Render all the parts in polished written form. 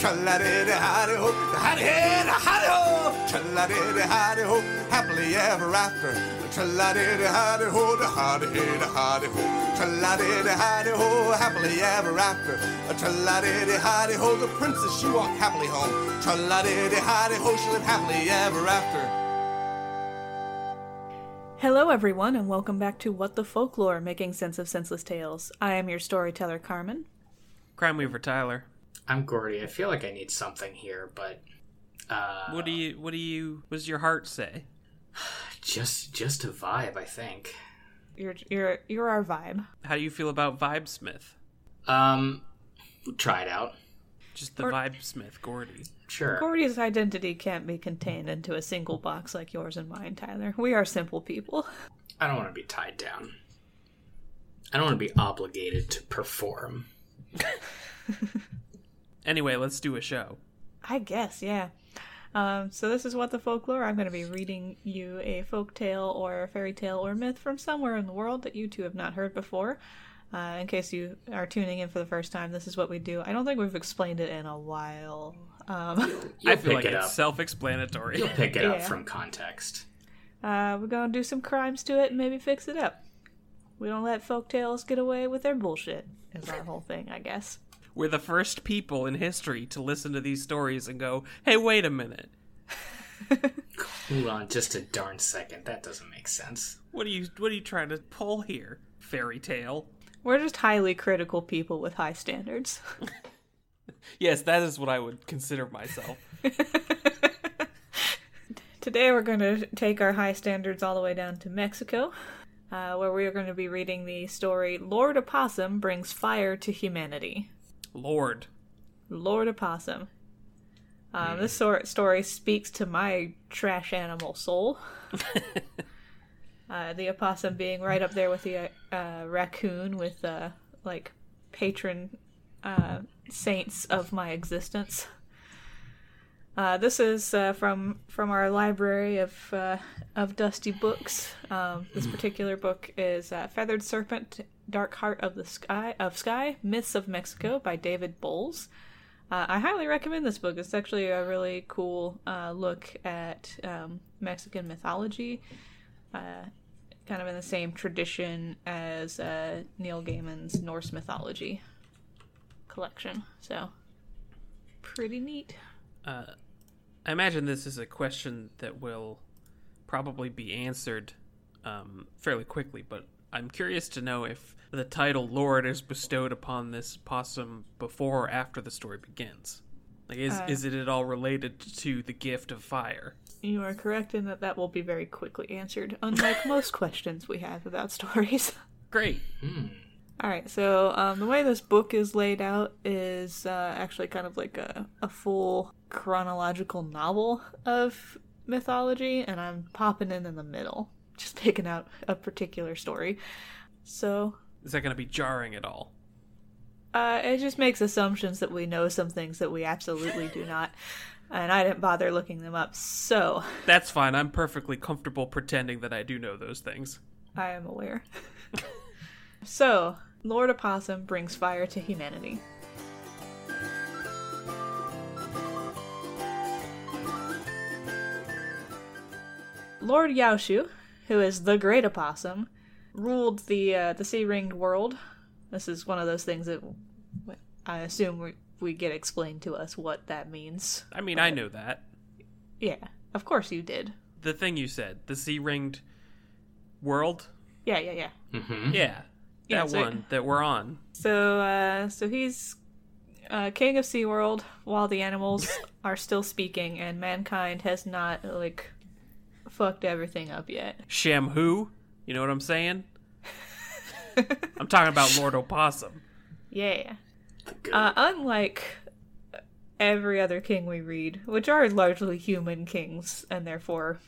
Tra-la-di-di-hi-di-ho, hi-di-hi-di-ho, tra-la-di-di-hi-di-ho, happily ever after. Tra-la-di-di-hi-di-ho, hi-di-hi-di-ho, tra-la-di-di-hi-di-ho, happily ever after. Tra-la-di-di-hi-di-ho, the princess she walked happily home. Tra-la-di-di-hi-di-ho, she lived happily ever after. Hello everyone and welcome back to What the Folklore, making sense of senseless tales. I am your storyteller Carmen. Crime Weaver Tyler. I'm Gordy. I feel like I need something here, but what does your heart say? Just a vibe, I think. You're our vibe. How do you feel about Vibesmith? We'll try it out. Just the Vibesmith, Gordy. Sure. Gordy's identity can't be contained into a single box like yours and mine, Tyler. We are simple people. I don't want to be tied down. I don't want to be obligated to perform. Anyway, let's do a show. I guess, yeah. So this is What the Folklore. I'm going to be reading you a folk tale or a fairy tale or myth from somewhere in the world that you two have not heard before. In case you are tuning in for the first time, this is what we do. I don't think we've explained it in a while. I feel like it's self-explanatory. You'll pick it up from context. We're going to do some crimes to it and maybe fix it up. We don't let folk tales get away with their bullshit is our whole thing, I guess. We're the first people in history to listen to these stories and go, hey, wait a minute. Hold on just a darn second. That doesn't make sense. What are you trying to pull here, fairy tale? We're just highly critical people with high standards. Yes, that is what I would consider myself. Today we're going to take our high standards all the way down to Mexico, where we are going to be reading the story, Lord Opossum Brings Fire to Humanity. Lord Opossum. This story speaks to my trash animal soul. The opossum being right up there with the raccoon, with patron saints of my existence. This is from our library of dusty books. This particular book is Feathered Serpent Dark Heart of the Sky, Myths of Mexico by David Bowles. I highly recommend this book. It's actually a really cool look at Mexican mythology, kind of in the same tradition as Neil Gaiman's Norse mythology collection. So, pretty neat. I imagine this is a question that will probably be answered fairly quickly, but I'm curious to know if the title Lord is bestowed upon this opossum before or after the story begins. Is it at all related to the gift of fire? You are correct in that will be very quickly answered, unlike most questions we have about stories. Great. All right, so the way this book is laid out is actually kind of like a full chronological novel of mythology, and I'm popping in the middle, just picking out a particular story. So is that going to be jarring at all? It just makes assumptions that we know some things that we absolutely do not, and I didn't bother looking them up, so... That's fine. I'm perfectly comfortable pretending that I do know those things. I am aware. So, Lord Opossum Brings Fire to Humanity. Lord Yaoshu, who is the Great Opossum, ruled the sea-ringed world. This is one of those things that I assume we get explained to us what that means. I mean, but I know that. Yeah, of course you did. The thing you said, the sea-ringed world? Yeah. Mm-hmm. Yeah, that one that we're on. So so he's king of SeaWorld while the animals are still speaking and mankind has not, fucked everything up yet. Shamhu? You know what I'm saying? I'm talking about Lord Opossum. Yeah. Unlike every other king we read, which are largely human kings and therefore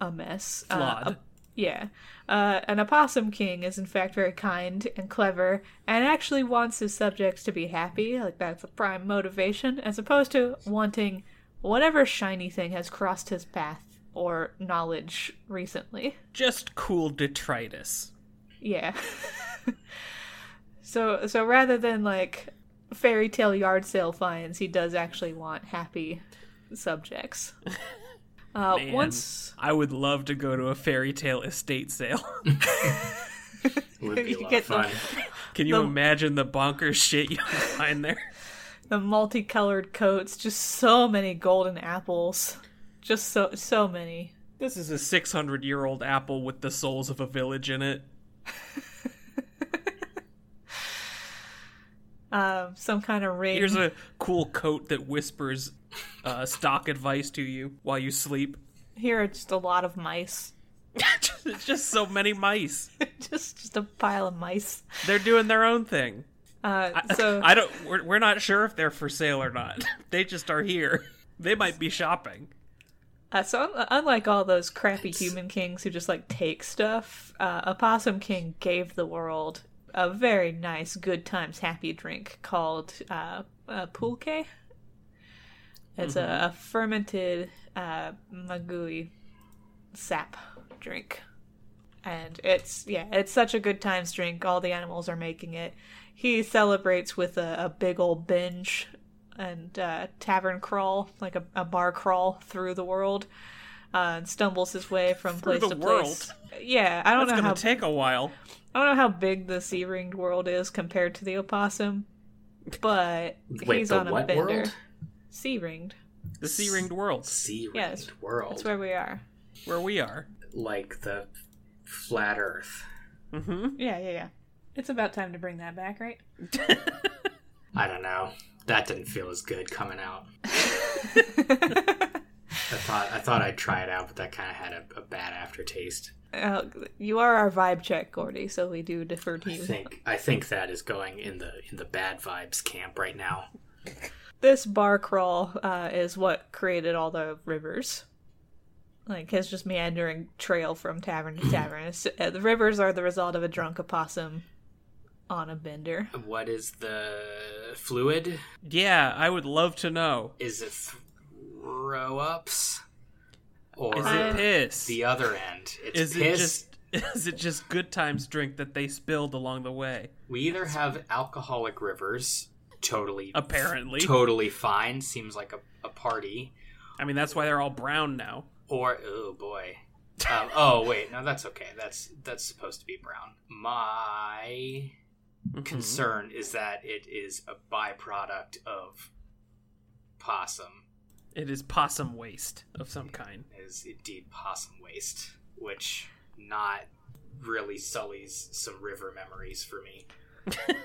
a mess. Flawed. Yeah. An opossum king is, in fact, very kind and clever and actually wants his subjects to be happy. Like, that's a prime motivation, as opposed to wanting whatever shiny thing has crossed his path or knowledge recently. Just cool detritus. Yeah. So rather than, like, fairy tale yard sale finds, he does actually want happy subjects. Man, once I would love to go to a fairy tale estate sale. Would be a lot of fun. Can you imagine the bonkers shit you can find there? The multicolored coats, just so many golden apples, just so many. This is a 600-year-old apple with the souls of a village in it. Some kind of ring. Here's a cool coat that whispers stock advice to you while you sleep. Here are just a lot of mice. just so many mice. just a pile of mice. They're doing their own thing. I don't. We're not sure if they're for sale or not. They just are here. They might be shopping. So unlike all those crappy human kings who just like take stuff, Opossum King gave the world a very nice, good times, happy drink called pulque. It's a fermented magui sap drink. And it's such a good times drink. All the animals are making it. He celebrates with a big old binge and tavern crawl, like a bar crawl through the world, and stumbles his way from place to place. Yeah, I don't know how... That's going to take a while. I don't know how big the sea-ringed world is compared to the opossum, but he's on a bender. World? Sea-ringed. The sea-ringed world. Sea-ringed world. That's where we are. Where we are. Like the flat earth. Mm-hmm. Yeah. It's about time to bring that back, right? I don't know. That didn't feel as good coming out. I thought I'd try it out, but that kind of had a bad aftertaste. You are our vibe check, Gordy, so we do defer to you. I think that is going in the bad vibes camp right now. This bar crawl is what created all the rivers. Like, his just meandering trail from tavern to tavern. The rivers are the result of a drunk opossum on a bender. What is the fluid? Yeah, I would love to know. Is it throw-ups? Or is it piss? The other end. It's piss. Is it just good times drink that they spilled along the way? We either have alcoholic rivers, totally fine, seems like a party. I mean, that's why they're all brown now. Or, oh boy. Wait, no, that's okay. That's supposed to be brown. My concern is that it is a byproduct of possum. It is possum waste of some kind. It is indeed possum waste, which not really sullies some river memories for me.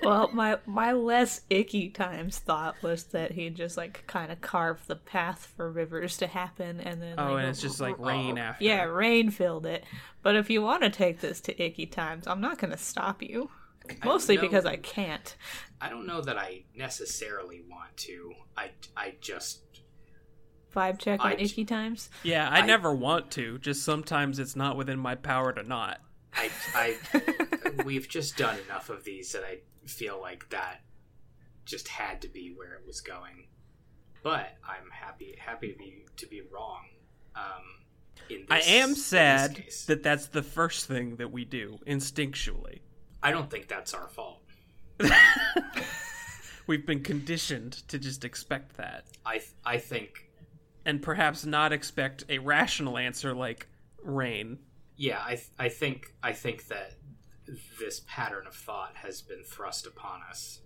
Well, my less icky times thought was that he just like kind of carved the path for rivers to happen, and then and it's just like rain after. Yeah, rain filled it. But if you want to take this to icky times, I'm not going to stop you. Mostly because I can't. I don't know that I necessarily want to. I just vibe check on icky times. Yeah, I never want to. Just sometimes it's not within my power to not. We've just done enough of these that I feel like that just had to be where it was going. But I'm happy to be wrong. In this, I am sad that that's the first thing that we do instinctually. I don't think that's our fault. We've been conditioned to just expect that. I think, and perhaps not expect a rational answer like rain. Yeah, I think that this pattern of thought has been thrust upon us.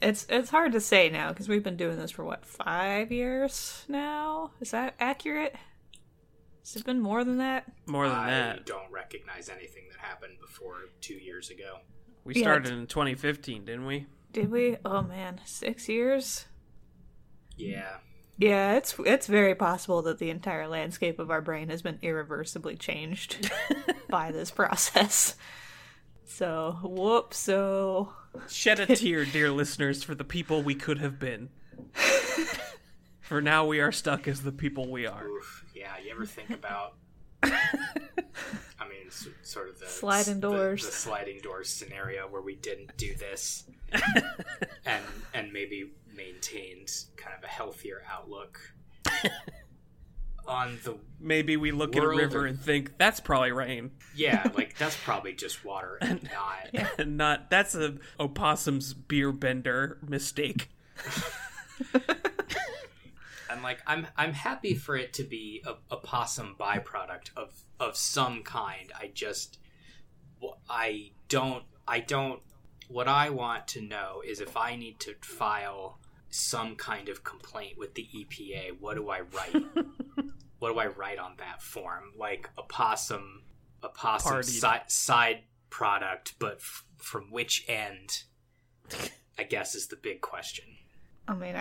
It's hard to say now, because we've been doing this for, what, 5 years now? Is that accurate? Has it been more than that? More than that. I don't recognize anything that happened before 2 years ago. We started in 2015, didn't we? Did we? Oh, man. 6 years? Yeah. Yeah, it's very possible that the entire landscape of our brain has been irreversibly changed by this process. So, whoopso. Shed a tear, dear listeners, for the people we could have been. For now, we are stuck as the people we are. Oof, yeah, you ever think about I mean, sort of the sliding doors, the sliding doors scenario where we didn't do this and maybe maintained kind of a healthier outlook on the maybe we look at a river and think that's probably rain. Yeah, like that's probably just water and not that's a opossum's beer bender mistake. I'm like, I'm happy for it to be a possum byproduct of some kind. I don't. What I want to know is if I need to file some kind of complaint with the EPA, what do I write? What do I write on that form? Like a possum side product, but from which end? I guess is the big question. I mean,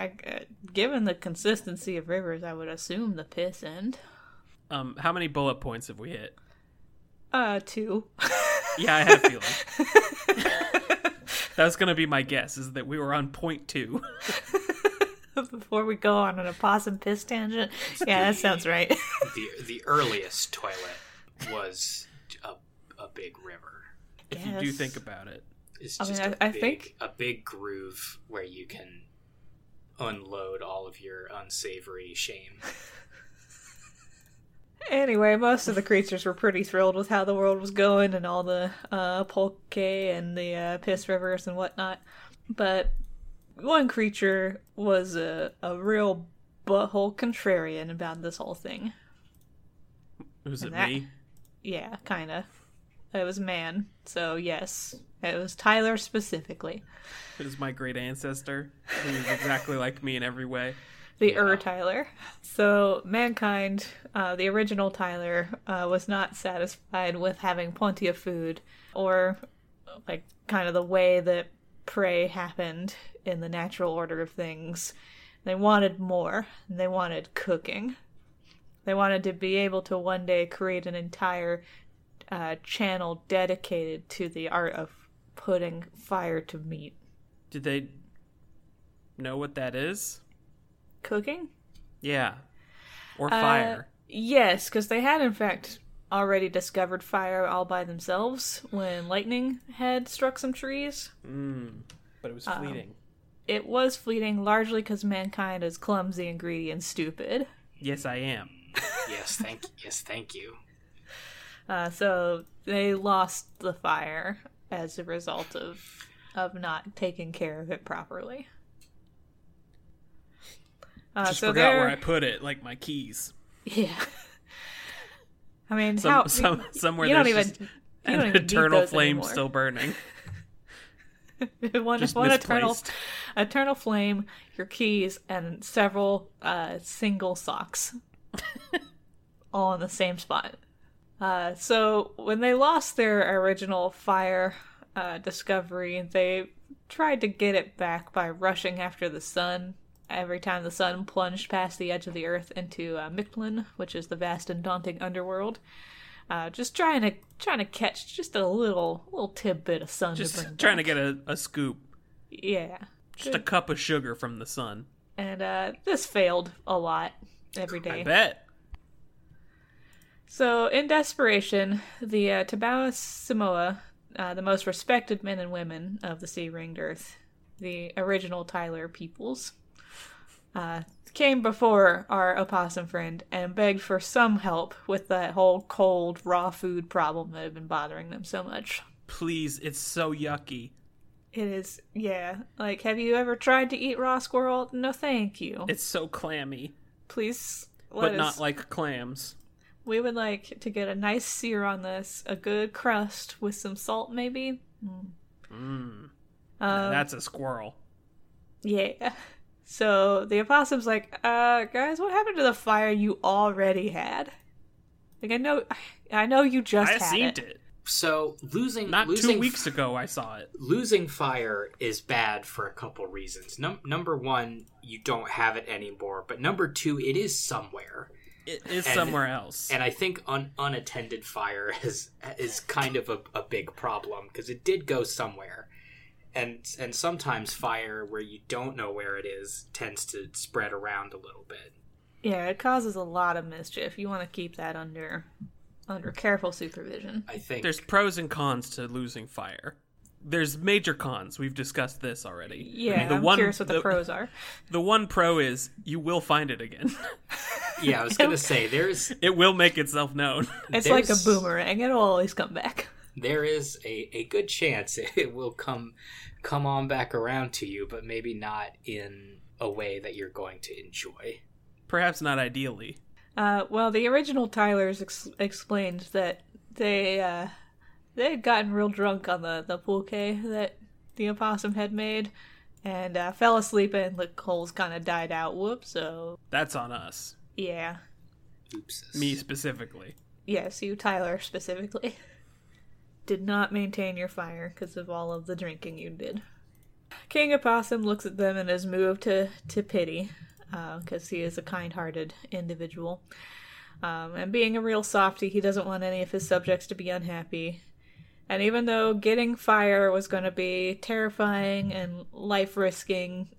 given the consistency of rivers, I would assume the piss end. How many bullet points have we hit? 2. Yeah, I had a feeling. That was going to be my guess, is that we were on point 2. Before we go on an opossum piss tangent? Yeah, that sounds right. The earliest toilet was a big river. Yes. If you do think about it. It's just I think a big groove where you can unload all of your unsavory shame. Anyway, most of the creatures were pretty thrilled with how the world was going and all the pulque and the piss rivers and whatnot. But one creature was a real butthole contrarian about this whole thing. Was it me? Yeah, kind of. It was man, so yes. It was Tyler specifically. It was my great ancestor, who was exactly like me in every way. The Tyler. So mankind, the original Tyler, was not satisfied with having plenty of food, or like kind of the way that prey happened in the natural order of things. They wanted more. They wanted cooking. They wanted to be able to one day create an entire channel dedicated to the art of putting fire to meat. Did they know what that is? Cooking? Yeah. Or fire. Yes, because they had in fact already discovered fire all by themselves when lightning had struck some trees. But it was fleeting. It was fleeting largely because mankind is clumsy and greedy and stupid. Yes, I am. Yes, thank you. So they lost the fire as a result of not taking care of it properly. Just so forgot where I put it, like my keys. Yeah. I mean, somewhere there's just an eternal flame anymore. Still burning. One eternal flame, your keys, and several single socks. All in the same spot. So when they lost their original fire discovery, they tried to get it back by rushing after the sun. Every time the sun plunged past the edge of the earth into Mictlan, which is the vast and daunting underworld, just trying to catch just a little tidbit of sun. Just to bring trying back. To get a scoop. Yeah, just a cup of sugar from the sun. And this failed a lot every day. I bet. So, in desperation, the Tabawa Samoa, the most respected men and women of the sea-ringed earth, the original Tyler peoples, came before our opossum friend and begged for some help with that whole cold, raw food problem that had been bothering them so much. Please, it's so yucky. It is, yeah. Like, have you ever tried to eat raw squirrel? No, thank you. It's so clammy. Please, but not like clams. We would like to get a nice sear on this, a good crust with some salt, maybe. That's a squirrel. Yeah. So the opossum's like, guys, what happened to the fire you already had? Like, I know you just had it. I seen it. So losing 2 weeks ago, I saw it. Losing fire is bad for a couple reasons. Number one, you don't have it anymore. But number two, it is somewhere. It is somewhere else. And I think unattended fire is kind of a big problem, because it did go somewhere. And sometimes fire, where you don't know where it is, tends to spread around a little bit. Yeah, it causes a lot of mischief. You want to keep that under under careful supervision. I think there's pros and cons to losing fire. There's major cons. We've discussed this already. Yeah, I'm curious what the pros are. The one pro is you will find it again. Yeah, I was going to say, it will make itself known. It's like a boomerang. It'll always come back. There is a good chance it will come on back around to you, but maybe not in a way that you're going to enjoy. Perhaps not ideally. Well, the original Tylers explained that they had gotten real drunk on the pulque that the opossum had made, and fell asleep and the coals kind of died out. Whoops, so... That's on us. Yeah. Oops. Me specifically. Yes, you, Tyler, specifically. Did not maintain your fire because of all of the drinking you did. King Opossum looks at them and is moved to pity, because he is a kind-hearted individual. And being a real softy, he doesn't want any of his subjects to be unhappy. And even though getting fire was going to be terrifying and life-risking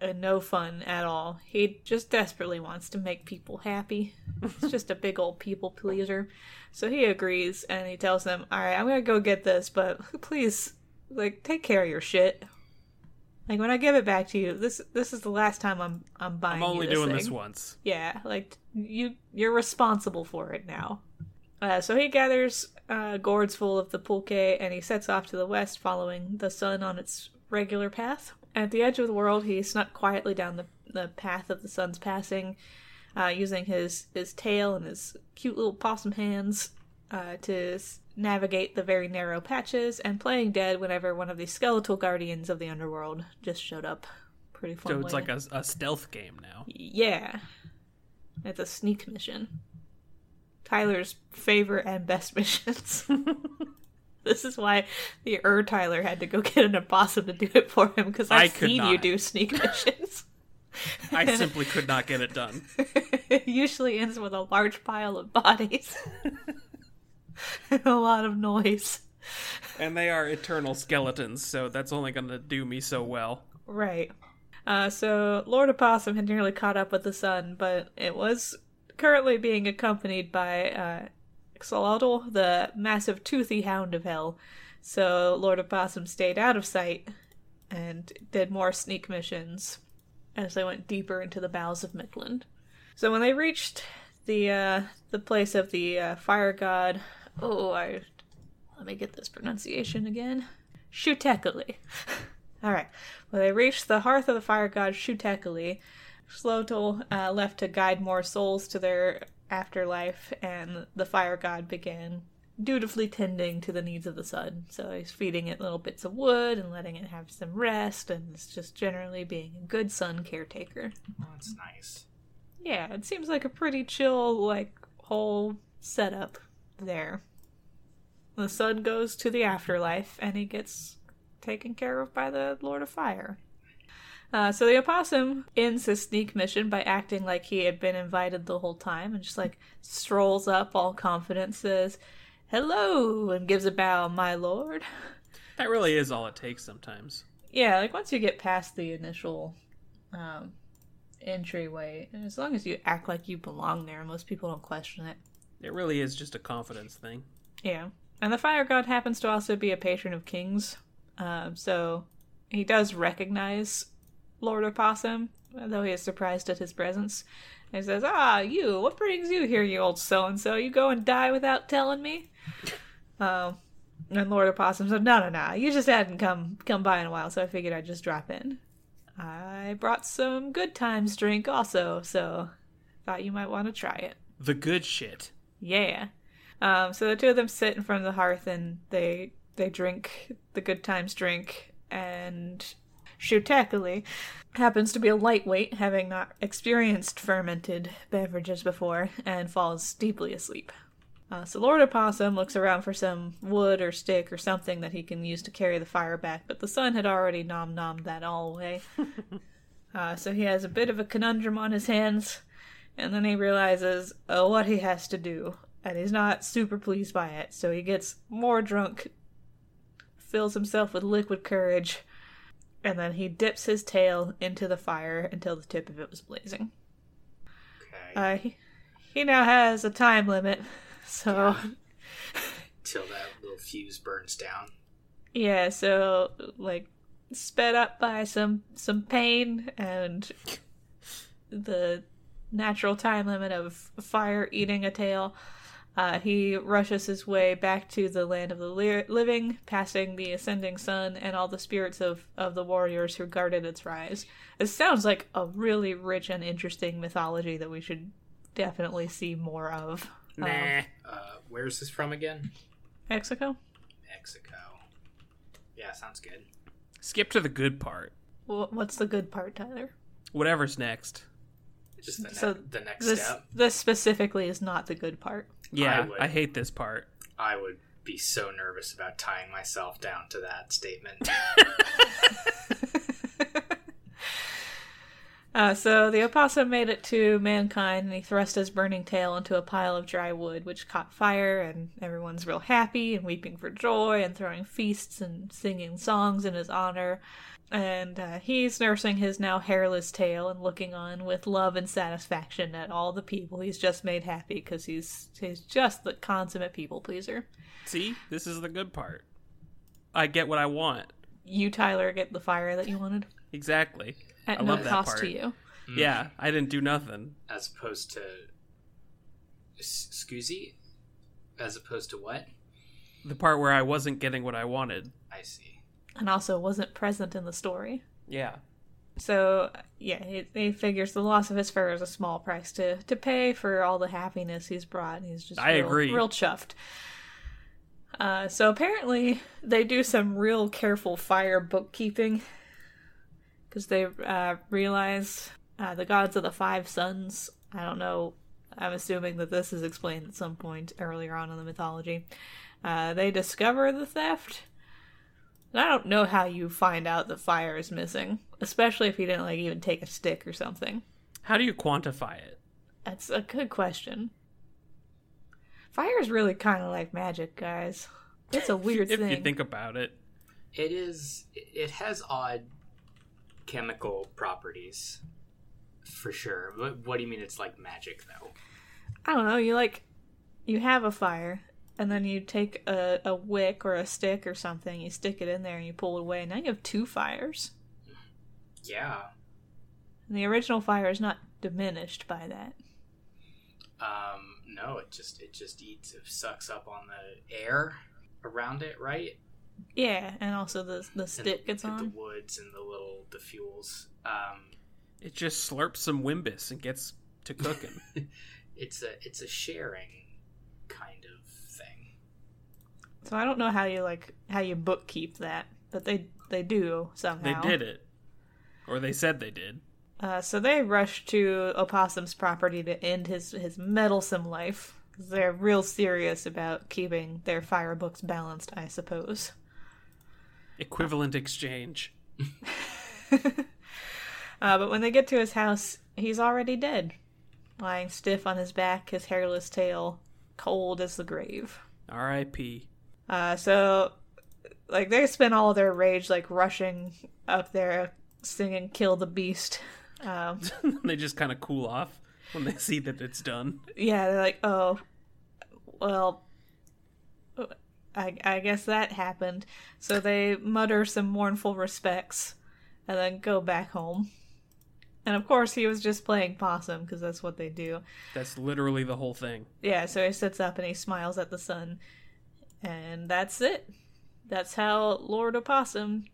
and no fun at all, he just desperately wants to make people happy. He's just a big old people pleaser. So he agrees, and he tells them, all right, I'm going to go get this, but please, like, take care of your shit. Like, when I give it back to you, this is the last time I'm buying you this. I'm only doing this once. Yeah, like, you're responsible for it now. So he gathers gourds full of the pulque, and he sets off to the west, following the sun on its regular path. At the edge of the world, he snuck quietly down the path of the sun's passing, using his tail and his cute little possum hands to navigate the very narrow patches, and playing dead whenever one of the skeletal guardians of the underworld just showed up. Pretty fun. So it's like a stealth game now. Yeah. It's a sneak mission. Tyler's favorite and best missions. This is why the Tyler had to go get an opossum to do it for him, because I've seen you do sneak missions. I simply could not get it done. It usually ends with a large pile of bodies and a lot of noise. And they are eternal skeletons, so that's only going to do me so well. Right. So Lord Opossum had nearly caught up with the sun, but it was currently being accompanied by Xolotl, the massive toothy hound of hell. So Lord Opossum stayed out of sight and did more sneak missions as they went deeper into the bowels of Mictlan. So when they reached the place of the fire god, let me get this pronunciation again. Xiuhtecuhtli. All right. Well, they reached the hearth of the fire god Xiuhtecuhtli. Xolotl left to guide more souls to their afterlife, and the fire god began dutifully tending to the needs of the sun. So he's feeding it little bits of wood and letting it have some rest, and it's just generally being a good sun caretaker. Oh, that's nice. Yeah, it seems like a pretty chill, like, whole setup there. The sun goes to the afterlife, and he gets taken care of by the Lord of Fire. So the opossum ends his sneak mission by acting like he had been invited the whole time, and just, like, strolls up all confident, says, hello, and gives a bow, my lord. That really is all it takes sometimes. Yeah, like, once you get past the initial, entryway, and as long as you act like you belong there, most people don't question it. It really is just a confidence thing. Yeah. And the fire god happens to also be a patron of kings, so he does recognize Lord Opossum, though he is surprised at his presence. And he says, you, what brings you here, you old so-and-so? You go and die without telling me? And Lord Opossum said, no, you just hadn't come by in a while, so I figured I'd just drop in. I brought some good times drink also, so thought you might want to try it. The good shit. Yeah. So the two of them sit in front of the hearth, and they drink the good times drink, and Xiuhtecuhtli happens to be a lightweight, having not experienced fermented beverages before, and falls deeply asleep. So Lord Opossum looks around for some wood or stick or something that he can use to carry the fire back, but the sun had already nom-nommed that all away. So he has a bit of a conundrum on his hands, and then he realizes what he has to do, and he's not super pleased by it, so he gets more drunk, fills himself with liquid courage, and then he dips his tail into the fire until the tip of it was blazing. Okay. He now has a time limit. So till that little fuse burns down. Yeah, so like sped up by some pain and the natural time limit of fire eating a tail, he rushes his way back to the land of the living, passing the ascending sun and all the spirits of the warriors who guarded its rise. It sounds like a really rich and interesting mythology that we should definitely see more of. Where is this from again? Mexico. Yeah, sounds good. Skip to the good part. Well, what's the good part, Tyler? Whatever's next. Just the next step. This specifically is not the good part. Yeah, I hate this part. I would be so nervous about tying myself down to that statement. So the opossum made it to mankind, and he thrust his burning tail into a pile of dry wood, which caught fire, and everyone's real happy and weeping for joy and throwing feasts and singing songs in his honor. And he's nursing his now hairless tail and looking on with love and satisfaction at all the people he's just made happy, because he's just the consummate people pleaser. See? This is the good part. I get what I want. You, Tyler, get the fire that you wanted. Exactly. At I no love that cost part. To you. Mm. Yeah, I didn't do nothing. As opposed to what? The part where I wasn't getting what I wanted. I see. And also wasn't present in the story. Yeah. So, yeah, he figures the loss of his fur is a small price to pay for all the happiness he's brought. And he's just real chuffed. So apparently they do some real careful fire bookkeeping. Because they realize the gods of the five suns, I don't know, I'm assuming that this is explained at some point earlier on in the mythology. They discover the theft. I don't know how you find out the fire is missing, especially if you didn't even take a stick or something. How do you quantify it? That's a good question. Fire is really kind of like magic, guys. It's a weird thing. If you think about it. It is. It has odd chemical properties, for sure. What do you mean it's like magic, though? I don't know. You have a fire. And then you take a wick or a stick or something, you stick it in there and you pull it away, and now you have two fires. Yeah. And the original fire is not diminished by that. No, it just eats, it sucks up on the air around it, right? Yeah, and also the stick gets on. The woods and the fuels. It just slurps some Wimbus and gets to cooking. It's a sharing kind of. So I don't know how you bookkeep that, but they do somehow. They did it, or they said they did. So they rush to Opossum's property to end his meddlesome life. They're real serious about keeping their fire books balanced, I suppose. Equivalent exchange. But when they get to his house, he's already dead, lying stiff on his back, his hairless tail cold as the grave. R.I.P. So, they spend all their rage, rushing up there, singing Kill the Beast. They just kind of cool off when they see that it's done. Yeah, they're like, oh, well, I guess that happened. So they mutter some mournful respects and then go back home. And of course he was just playing possum, because that's what they do. That's literally the whole thing. Yeah, so he sits up and he smiles at the sun. And that's it. That's how Lord Opossum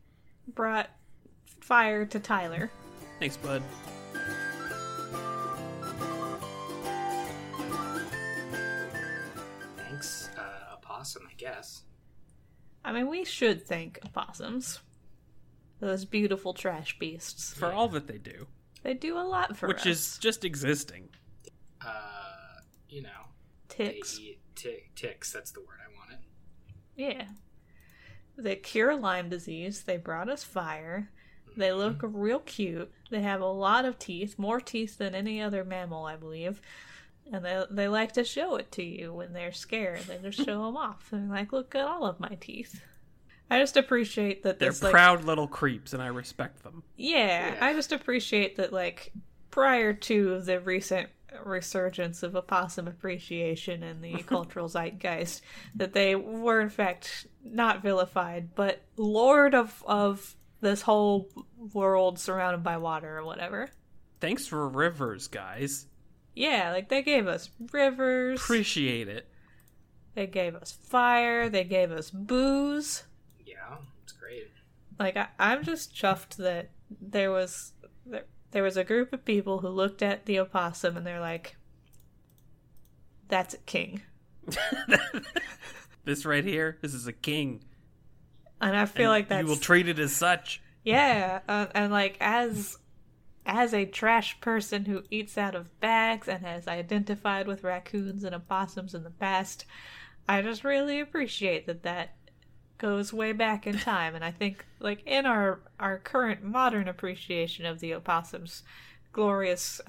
brought fire to Tyler. Thanks, bud. Thanks, Opossum, I guess. I mean, we should thank opossums. Those beautiful trash beasts. For all that they do. They do a lot for us. Which is just existing. Ticks. They eat ticks, that's the word I wanted. Yeah. They cure Lyme disease. They brought us fire. They look real cute. They have a lot of teeth, more teeth than any other mammal, I believe. And they like to show it to you when they're scared. They just show them off. They're like, look at all of my teeth. I just appreciate that they're proud little creeps, and I respect them. Yeah, I just appreciate that, prior to the recent resurgence of opossum appreciation in the cultural zeitgeist, that they were in fact not vilified, but lord of this whole world surrounded by water or whatever. Thanks for rivers, guys. Yeah, like they gave us rivers. Appreciate it. They gave us fire. They gave us booze. Yeah, it's great. Like I'm just chuffed that there was a group of people who looked at the opossum and they're like, "That's a king." This right here, this is a king. And I feel like that's... you will treat it as such. Yeah, and like as a trash person who eats out of bags and has identified with raccoons and opossums in the past, I just really appreciate that goes way back in time. And I think, like, in our current modern appreciation of the opossum's glorious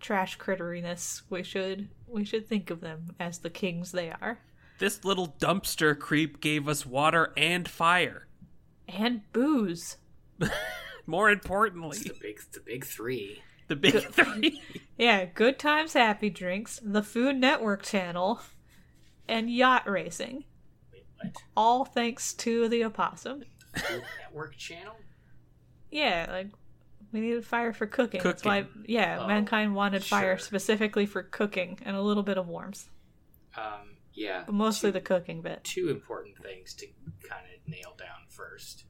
trash critteriness, we should think of them as the kings they are. This little dumpster creep gave us water and fire. And booze. More importantly. The big three. The big three. Yeah, Good Times Happy Drinks, the Food Network Channel, and yacht racing. Wait, what? All thanks to the opossum. The Food Network Channel? Yeah, like, we needed fire for cooking. That's why, yeah, mankind wanted fire specifically for cooking and a little bit of warmth. Yeah. But mostly the cooking bit. Two important things to kind of nail down first.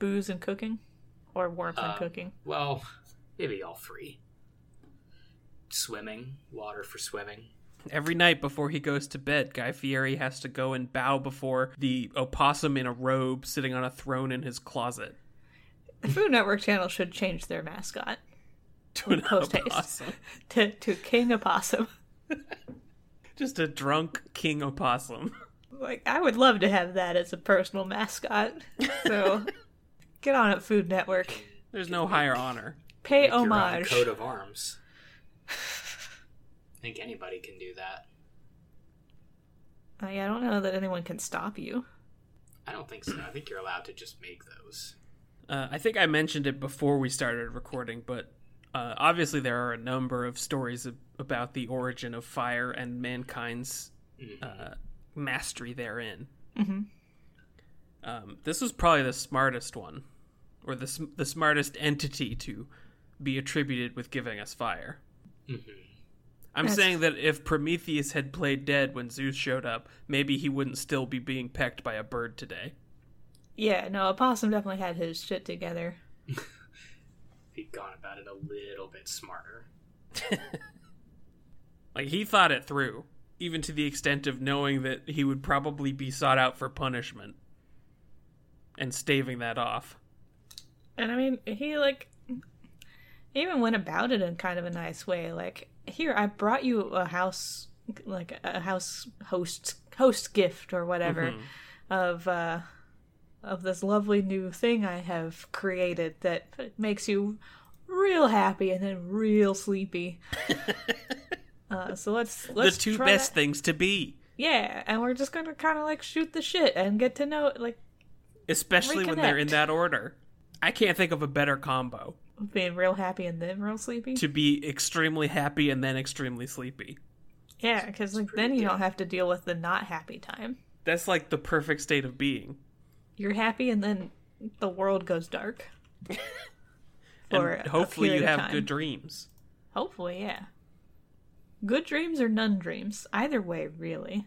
Booze and cooking? Or warmth and cooking? Well, maybe all three. Swimming. Water for swimming. Every night before he goes to bed, Guy Fieri has to go and bow before the opossum in a robe sitting on a throne in his closet. The Food Network Channel should change their mascot. To an opossum. To King Opossum. Just a drunk king opossum. Like, I would love to have that as a personal mascot. So, get on it, Food Network. There's no higher honor. Pay homage. Coat of arms. I think anybody can do that. I don't know that anyone can stop you. I don't think so. I think you're allowed to just make those. I think I mentioned it before we started recording, but obviously there are a number of stories about the origin of fire and mankind's mastery therein. Mm-hmm. This was probably the smartest one, or the smartest entity to be attributed with giving us fire. Mm-hmm. I'm saying that if Prometheus had played dead when Zeus showed up, maybe he wouldn't still be being pecked by a bird today. Yeah, no, Opossum definitely had his shit together. He'd gone about it a little bit smarter. Like, he thought it through, even to the extent of knowing that he would probably be sought out for punishment and staving that off. And I mean, he, like, even went about it in kind of a nice way. Like, here, I brought you a house, like a house host gift or whatever, mm-hmm, of this lovely new thing I have created that makes you real happy and then real sleepy. So let's the two best things to be. Yeah, and we're just gonna kind of like shoot the shit and get to know, like, especially reconnect when they're in that order. I can't think of a better combo. Being real happy and then real sleepy. To be extremely happy and then extremely sleepy. Yeah, because like then you don't have to deal with the not happy time. That's like the perfect state of being. You're happy and then the world goes dark. And hopefully you have good dreams. Hopefully, yeah. Good dreams or none dreams. Either way, really.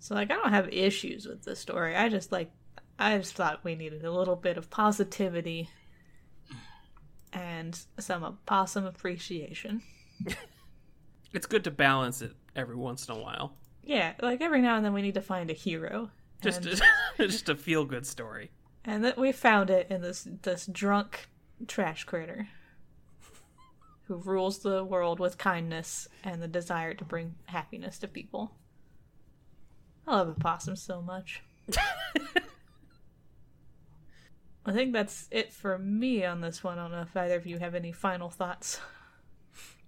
So, like, I don't have issues with this story. I just thought we needed a little bit of positivity and some opossum appreciation. It's good to balance it every once in a while. Yeah, like, every now and then we need to find a hero. Just a feel-good story. And that we found it in this drunk trash critter who rules the world with kindness and the desire to bring happiness to people. I love opossums so much. I think that's it for me on this one. I don't know if either of you have any final thoughts.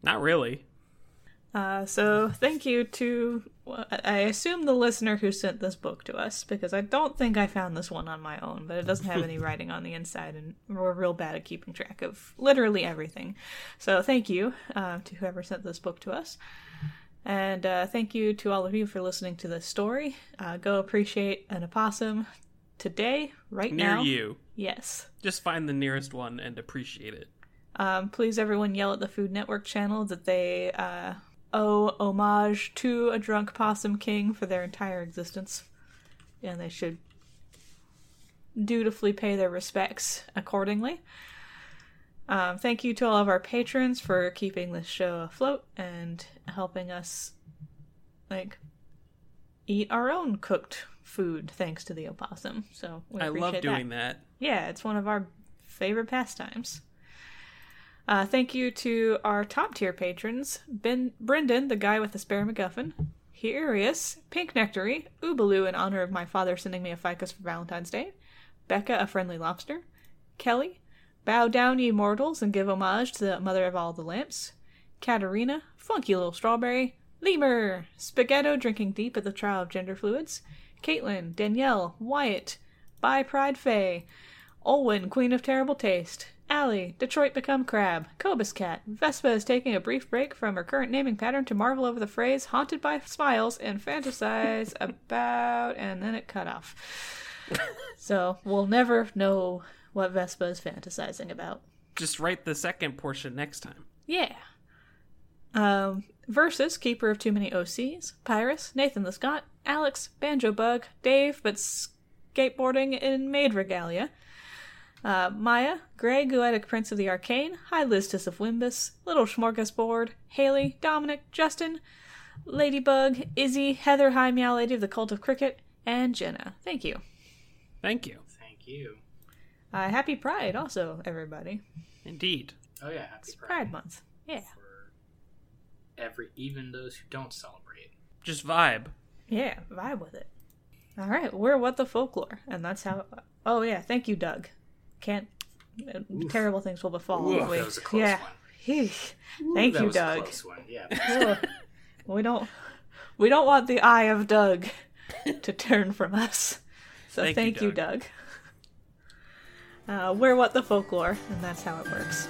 Not really. So thank you to, I assume, the listener who sent this book to us, because I don't think I found this one on my own, but it doesn't have any writing on the inside, and we're real bad at keeping track of literally everything. So thank you to whoever sent this book to us. And thank you to all of you for listening to this story. Go appreciate an opossum today, right near now. Near you. Yes. Just find the nearest one and appreciate it. Please, everyone, yell at the Food Network channel that they owe homage to a drunk possum king for their entire existence. And they should dutifully pay their respects accordingly. Thank you to all of our patrons for keeping this show afloat and helping us, eat our own cooked food thanks to the opossum. So we appreciate that. I love doing that. Yeah, it's one of our favorite pastimes. Thank you to our top-tier patrons, Brendan, the guy with the spare MacGuffin, Herius, Pink Nectary, Oobaloo in honor of my father sending me a ficus for Valentine's Day, Becca, a friendly lobster, Kelly, Bow Down Ye Mortals and Give Homage to the Mother of All the Lamps, Katerina, Funky Little Strawberry, Lemur, Spaghetto Drinking Deep at the Trial of Gender Fluids, Caitlin, Danielle, Wyatt, By Pride Faye, Olwen, Queen of Terrible Taste, Allie, Detroit Become Crab, Cobus Cat, Vespa is taking a brief break from her current naming pattern to marvel over the phrase haunted by smiles and fantasize about, and then it cut off. So we'll never know what Vespa is fantasizing about. Just write the second portion next time. Yeah. Versus, Keeper of Too Many OCs, Pyrus, Nathan the Scot, Alex, Banjo Bug, Dave, but skateboarding in maid regalia, Maya, Grey, Goetic Prince of the Arcane, High Listus of Wimbus, Little Smorgasbord, Haley, Dominic, Justin, Ladybug, Izzy, Heather, High Meow Lady of the Cult of Cricket, and Jenna. Thank you. Thank you. Thank you. Happy Pride also, everybody. Indeed. Oh yeah, happy Pride. Pride Month. Yeah. For even those who don't celebrate. Just vibe. Yeah, vibe with it. All right, we're What the Folklore, and that's how... Oh yeah, thank you, Doug. Can't... Oof. Terrible things will befall. Oof, that was a close one. Ooh, thank you, Doug. That was a close one, yeah. We don't want the eye of Doug to turn from us. So thank you, Doug. We're What the Folklore, and that's how it works.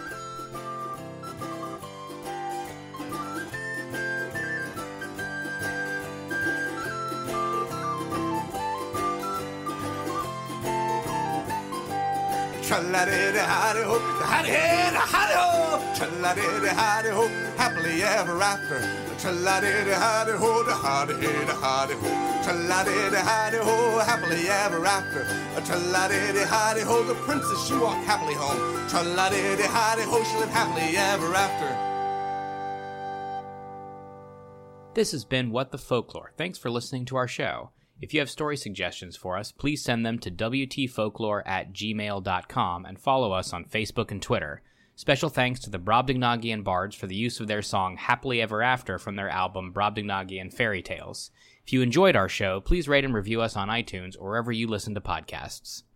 Tra-la-di-di-hi-di-ho, hi-di-hi-di-hi-di-ho, tra-la-di-di-hi-di-ho, happily ever after. Tra-la-di-di-hi-di-ho, hi-di-hi-di-hi-di-ho, tra-la-di-di-hi-di-ho, happily ever after. Tra-la-di-di-hi-di-ho, the princess she walked happily home. Tra-la-di-di-hi-di-ho, she lived happily ever after. This has been What the Folklore. Thanks for listening to our show. If you have story suggestions for us, please send them to wtfolklore@gmail.com and follow us on Facebook and Twitter. Special thanks to the Brobdingnagian bards for the use of their song Happily Ever After from their album Brobdingnagian Fairy Tales. If you enjoyed our show, please rate and review us on iTunes or wherever you listen to podcasts.